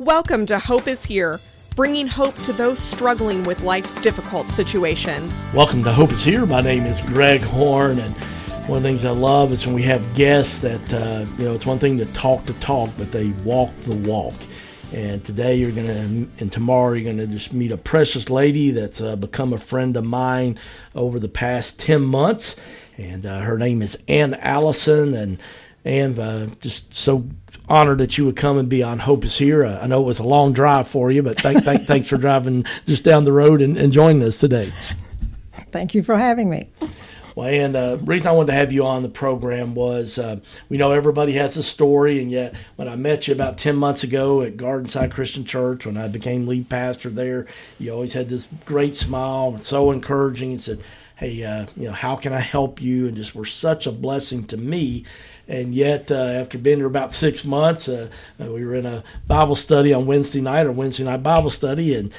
Welcome to Hope is Here, bringing hope to those struggling with life's difficult situations. Welcome to Hope is Here. My name is Greg Horn, and one of the things I love is when we have guests that, it's one thing to talk, but they walk the walk. And today tomorrow you're going to just meet a precious lady that's become a friend of mine over the past 10 months. And her name is Ann Allison, and just so honored that you would come and be on Hope is Here. I know it was a long drive for you, but thanks for driving just down the road and joining us today. Thank you for having me. Well, and the reason I wanted to have you on the program was we know everybody has a story, and yet when I met you about 10 months ago at Gardenside Christian Church, when I became lead pastor there, you always had this great smile and so encouraging and said, hey, how can I help you? And just were such a blessing to me. And yet, after being there about 6 months, we were in a Bible study on Wednesday night Bible study, and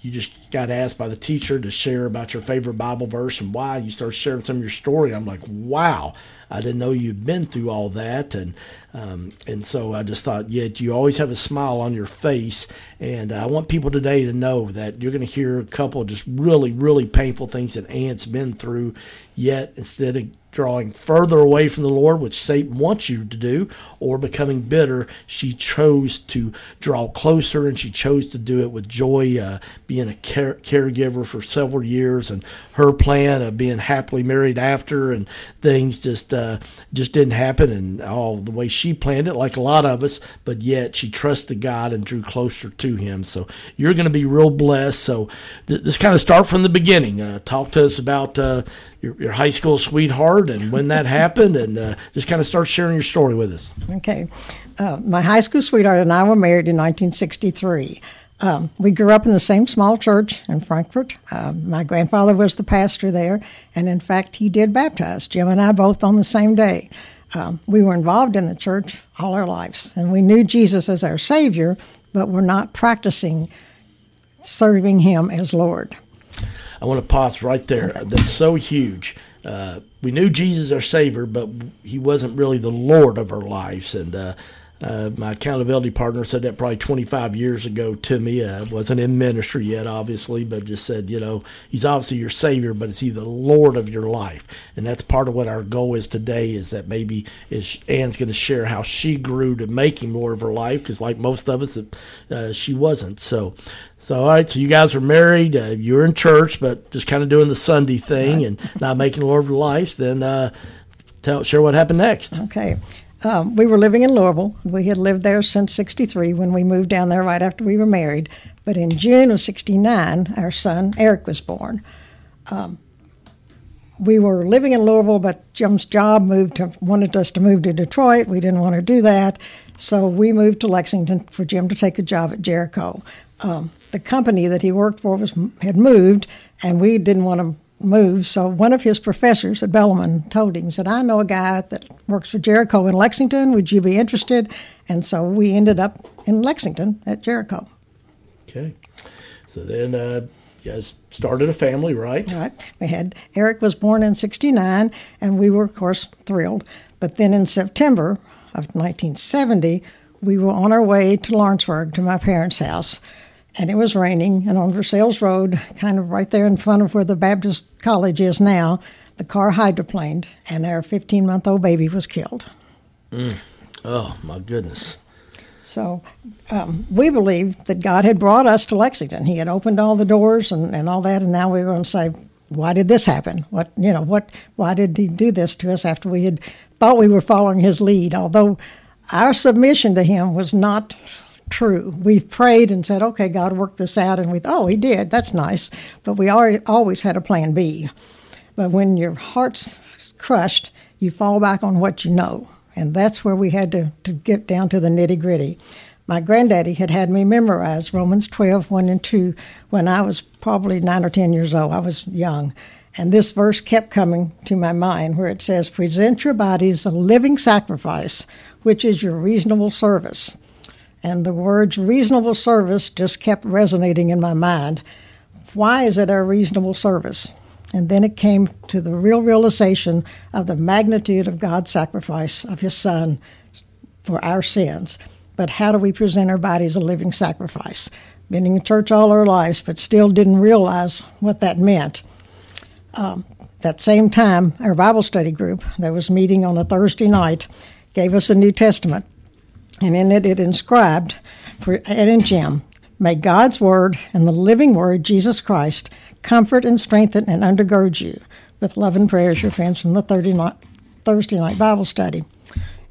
you just got asked by the teacher to share about your favorite Bible verse and why. You started sharing some of your story. I'm like, wow, I didn't know you'd been through all that. And so I just thought, you always have a smile on your face. And I want people today to know that you're going to hear a couple of just really, really painful things that Ann's been through. Yet, instead of drawing further away from the Lord, which Satan wants you to do, or becoming bitter, she chose to draw closer, and she chose to do it with joy, being a caregiver for several years, and her plan of being happily married after, and things just didn't happen, and all the way she planned it, like a lot of us, but yet she trusted God and drew closer to Him. So you're going to be real blessed. So let's kind of start from the beginning. Talk to us about your high school sweetheart and when that happened, and just kind of start sharing your story with us. Okay. My high school sweetheart and I were married in 1963. We grew up in the same small church in Frankfurt. My grandfather was the pastor there, and in fact, he did baptize Jim and I both on the same day. We were involved in the church all our lives, and we knew Jesus as our Savior, but we're not practicing serving Him as Lord. I want to pause right there. That's so huge. We knew Jesus our Savior, but He wasn't really the Lord of our lives. And my accountability partner said that probably 25 years ago to me. I wasn't in ministry yet, obviously, but just said, He's obviously your Savior, but is He the Lord of your life? And that's part of what our goal is today, is that maybe Ann's going to share how she grew to make Him Lord of her life, because like most of us, she wasn't. So all right, so you guys were married, you were in church, but just kind of doing the Sunday thing and not making Lord of your life. Then share what happened next. Okay. We were living in Louisville. We had lived there since 63 when we moved down there right after we were married. But in June of 69, our son Eric was born. We were living in Louisville, but Jim's job wanted us to move to Detroit. We didn't want to do that. So we moved to Lexington for Jim to take a job at Jericho. The company that he worked for had moved, and we didn't want to move. So one of his professors at Bellarmine told him, said, I know a guy that works for Jericho in Lexington. Would you be interested? And so we ended up in Lexington at Jericho. Okay. So then you guys started a family, right? Right. We had Eric was born in 69, and we were, of course, thrilled. But then in September of 1970, we were on our way to Lawrenceburg to my parents' house. And it was raining, and on Versailles Road, kind of right there in front of where the Baptist College is now, the car hydroplaned, and our 15-month-old baby was killed. Oh, my goodness. So we believed that God had brought us to Lexington. He had opened all the doors and all that, and now we were going to say, why did this happen? Why did He do this to us after we had thought we were following His lead? Although our submission to Him was not true. We've prayed and said, okay, God, work this out. And we thought, oh, He did. That's nice. But we always had a plan B. But when your heart's crushed, you fall back on what you know. And that's where we had to get down to the nitty-gritty. My granddaddy had me memorize Romans 12, 1 and 2 when I was probably 9 or 10 years old. I was young. And this verse kept coming to my mind where it says, present your bodies a living sacrifice, which is your reasonable service. And the words reasonable service just kept resonating in my mind. Why is it our reasonable service? And then it came to the real realization of the magnitude of God's sacrifice of His Son for our sins. but how do we present our body as a living sacrifice? Been in church all our lives, but still didn't realize what that meant. That same time, our Bible study group that was meeting on a Thursday night gave us a New Testament, and in it, it inscribed for Ed and Jim, "May God's Word and the living Word, Jesus Christ, comfort and strengthen and undergird you. With love and prayers, your friends from the Thursday night Bible study."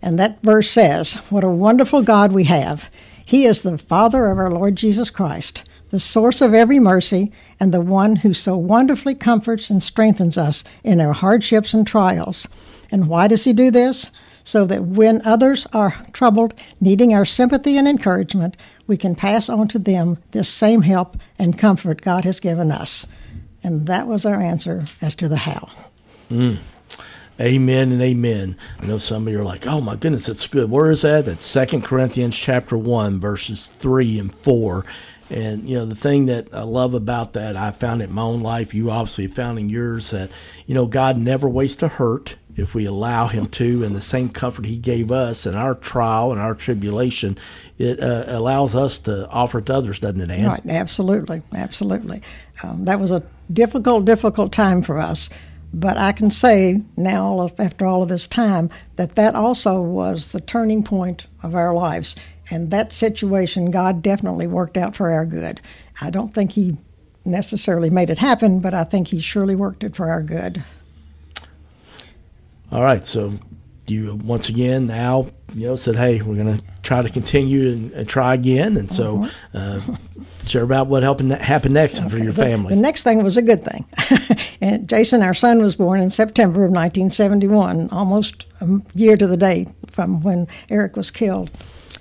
And that verse says, what a wonderful God we have. He is the Father of our Lord Jesus Christ, the source of every mercy, and the one who so wonderfully comforts and strengthens us in our hardships and trials. And why does he do this? So that when others are troubled, needing our sympathy and encouragement, we can pass on to them this same help and comfort God has given us. And that was our answer as to the how. Mm. Amen and amen. I know some of you are like, oh my goodness, that's good. Where is that? That's 2 Corinthians chapter 1, verses 3 and 4. And, you know, the thing that I love about that, I found it in my own life, you obviously found in yours, that, you know, God never wastes a hurt if we allow him to, and the same comfort he gave us in our trial and our tribulation, it allows us to offer it to others, doesn't it, Ann? Right, absolutely, absolutely. That was a difficult time for us, but I can say now, after all of this time, that also was the turning point of our lives, and that situation God definitely worked out for our good. I don't think he necessarily made it happen, but I think he surely worked it for our good. All right, so you once again now, you know, said, hey, we're going to try to continue and try again. And so share about what happened next for your family. The next thing was a good thing. And Jason, our son, was born in September of 1971, almost a year to the day from when Eric was killed.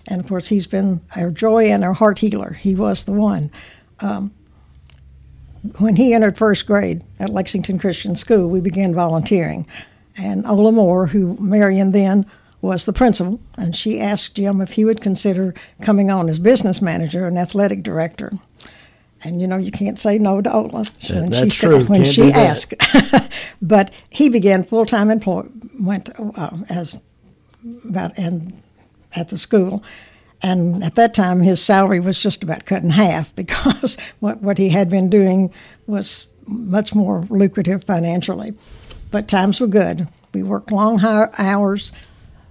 And, of course, he's been our joy and our heart healer. He was the one. When he entered first grade at Lexington Christian School, we began volunteering. And Ola Moore, who Marion then was the principal, and she asked Jim if he would consider coming on as business manager and athletic director. And, you know, you can't say no to Ola. That's true. When she asked. But he began full-time employment at the school. And at that time, his salary was just about cut in half because what he had been doing was much more lucrative financially. But times were good. We worked long hours,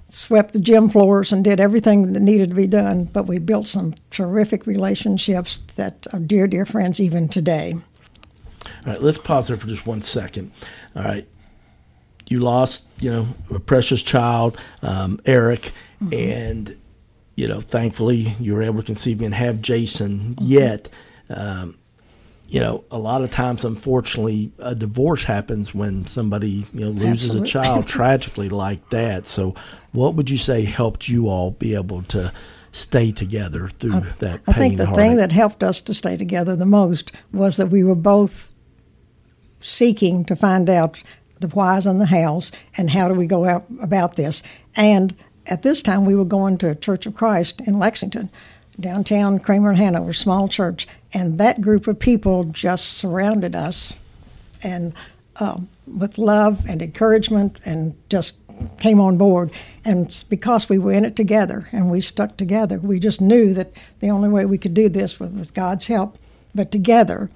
swept the gym floors, and did everything that needed to be done. But we built some terrific relationships that are dear, dear friends even today. All right, let's pause there for just 1 second. All right, you lost, you know, a precious child, Eric, mm-hmm. and, you know, thankfully you were able to conceive and have Jason, mm-hmm. yet you know, a lot of times, unfortunately, a divorce happens when somebody, you know, loses Absolutely. A child tragically like that. So what would you say helped you all be able to stay together through that pain? I think the thing that helped us to stay together the most was that we were both seeking to find out the whys and the hows and how do we go out about this. And at this time, we were going to Church of Christ in Lexington, downtown Kramer and Hanover, small church, and that group of people just surrounded us and with love and encouragement and just came on board. And because we were in it together and we stuck together, we just knew that the only way we could do this was with God's help, but together.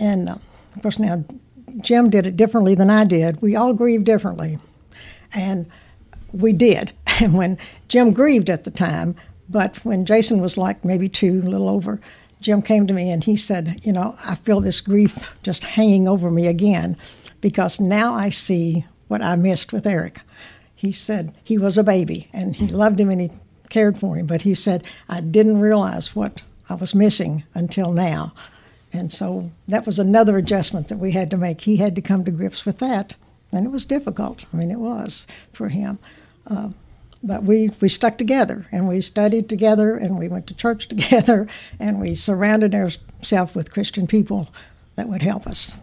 And of course now Jim did it differently than I did. We all grieved differently, and we did. And when Jim grieved at the time, but when Jason was like maybe two, a little over, Jim came to me and he said, you know, I feel this grief just hanging over me again because now I see what I missed with Eric. He said he was a baby and he loved him and he cared for him. But he said, I didn't realize what I was missing until now. And so that was another adjustment that we had to make. He had to come to grips with that. And it was difficult. I mean, it was for him. But we stuck together, and we studied together, and we went to church together, and we surrounded ourselves with Christian people that would help us.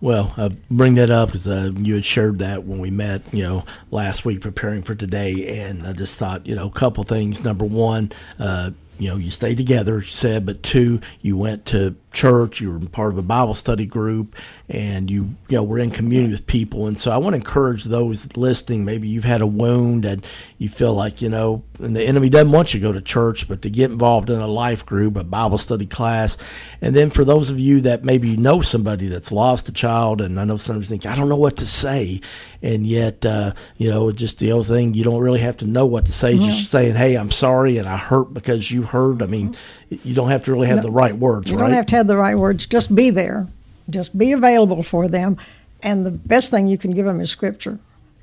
Well, I bring that up because you had shared that when we met, you know, last week preparing for today, and I just thought, you know, a couple things. Number one, you know, you stayed together, you said, but two, you went to church, you were part of a Bible study group, and you know, were in community with people. And so I want to encourage those listening, maybe you've had a wound and you feel like, you know, and the enemy doesn't want you to go to church, but to get involved in a life group, a Bible study class. And then for those of you that maybe you know somebody that's lost a child, and I know sometimes think, I don't know what to say. And yet, you know, just the old thing, you don't really have to know what to say. Mm-hmm. Just saying, hey, I'm sorry, and I hurt because you hurt. I mean, you don't have to really have the right words, you right? You don't have to have the right words. Just be there. Just be available for them. And the best thing you can give them is Scripture.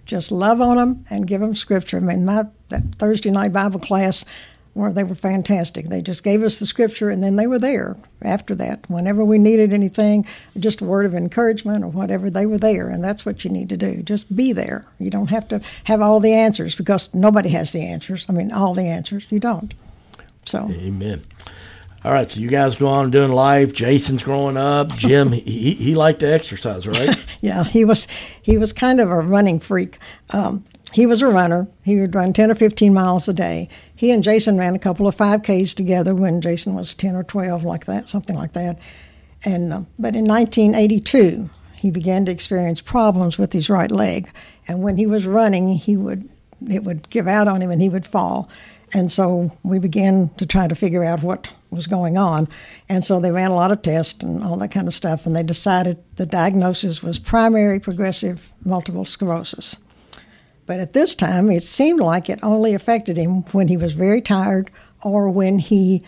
Just love on them and give them Scripture. I mean, that Thursday night Bible class, where they were fantastic. They just gave us the Scripture, and then they were there after that. Whenever we needed anything, just a word of encouragement or whatever, they were there, and that's what you need to do. Just be there. You don't have to have all the answers, because nobody has the answers. I mean, all the answers. You don't. So. Amen. All right, so you guys go on doing life. Jason's growing up. Jim, he liked to exercise, right? Yeah, he was kind of a running freak. He was a runner. He would run 10 or 15 miles a day. He and Jason ran a couple of 5Ks together when Jason was 10 or 12, like that, something like that. And but in 1982, he began to experience problems with his right leg. And when he was running, it would give out on him and he would fall. And so we began to try to figure out what was going on. And so they ran a lot of tests and all that kind of stuff, and they decided the diagnosis was primary progressive multiple sclerosis. But at this time, it seemed like it only affected him when he was very tired or when he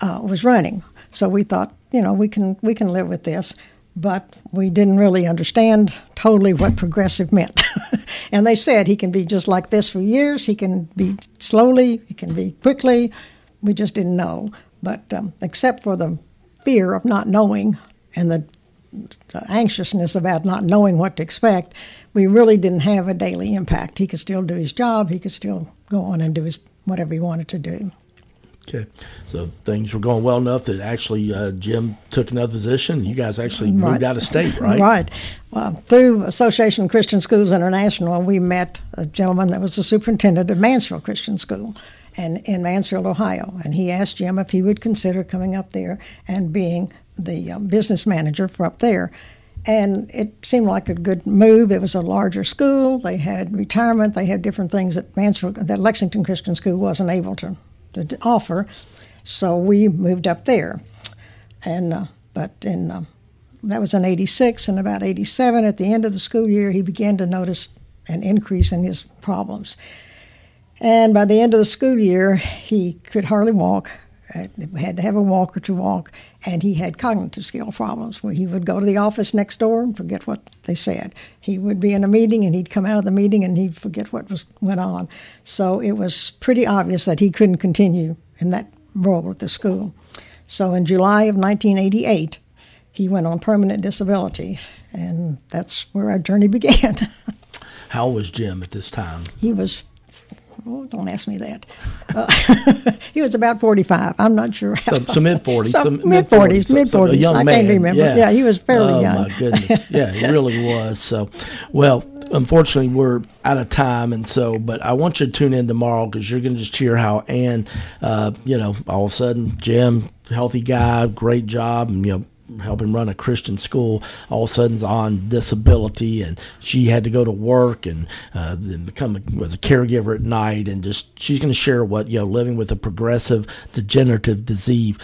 was running. So we thought, you know, we can live with this. But we didn't really understand totally what progressive meant. And they said he can be just like this for years. He can be slowly. He can be quickly. We just didn't know. But except for the fear of not knowing and the anxiousness about not knowing what to expect, we really didn't have a daily impact. He could still do his job. He could still go on and do his whatever he wanted to do. Okay. So things were going well enough that actually Jim took another position. You guys actually moved out of state, right? Right. Well, through Association of Christian Schools International, we met a gentleman that was the superintendent of Mansfield Christian School and in Mansfield, Ohio. And he asked Jim if he would consider coming up there and being the business manager for up there. And it seemed like a good move. It was a larger school. They had retirement. They had different things that Lexington Christian School wasn't able to offer. So we moved up there. And that was in 86, and about 87, at the end of the school year, he began to notice an increase in his problems. And by the end of the school year, he could hardly walk. Had to have a walker to walk, and he had cognitive skill problems where he would go to the office next door and forget what they said. He would be in a meeting, and he'd come out of the meeting, and he'd forget what went on. So it was pretty obvious that he couldn't continue in that role at the school. So in July of 1988, he went on permanent disability, and that's where our journey began. How old was Jim at this time? He was... Oh, don't ask me that. He was about 45. I'm not sure. So mid-40s. Mid-40s. A young man. I can't remember. Yeah, he was fairly young. Oh, my goodness. Yeah, he really was. So, well, unfortunately, we're out of time, but I want you to tune in tomorrow, because you're going to just hear how Ann, you know, all of a sudden, Jim, healthy guy, great job, and, you know, helping run a Christian school, all of a sudden's on disability, and she had to go to work and was a caregiver at night, and just she's going to share what, you know, living with a progressive degenerative disease,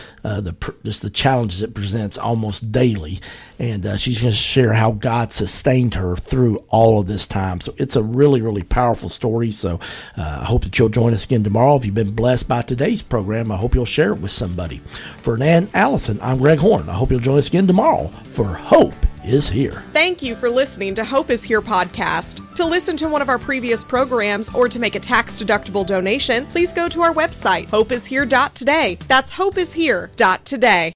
just the challenges it presents almost daily, and she's going to share how God sustained her through all of this time. So it's a really, really powerful story. So I hope that you'll join us again tomorrow. If you've been blessed by today's program, I hope you'll share it with somebody. For Ann Allison, I'm Greg Horn. I hope you'll join us again tomorrow for Hope is Here. Thank you for listening to Hope is Here podcast. To listen to one of our previous programs or to make a tax-deductible donation, please go to our website, HOPEisHere.Today. That's HOPEisHere.Today.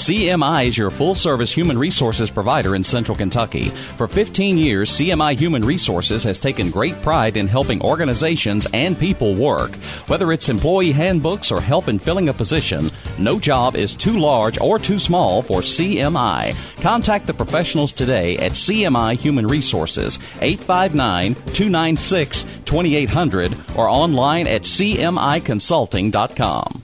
CMI is your full-service human resources provider in Central Kentucky. For 15 years, CMI Human Resources has taken great pride in helping organizations and people work. Whether it's employee handbooks or help in filling a position, no job is too large or too small for CMI. Contact the professionals today at CMI Human Resources, 859-296-2800, or online at cmiconsulting.com.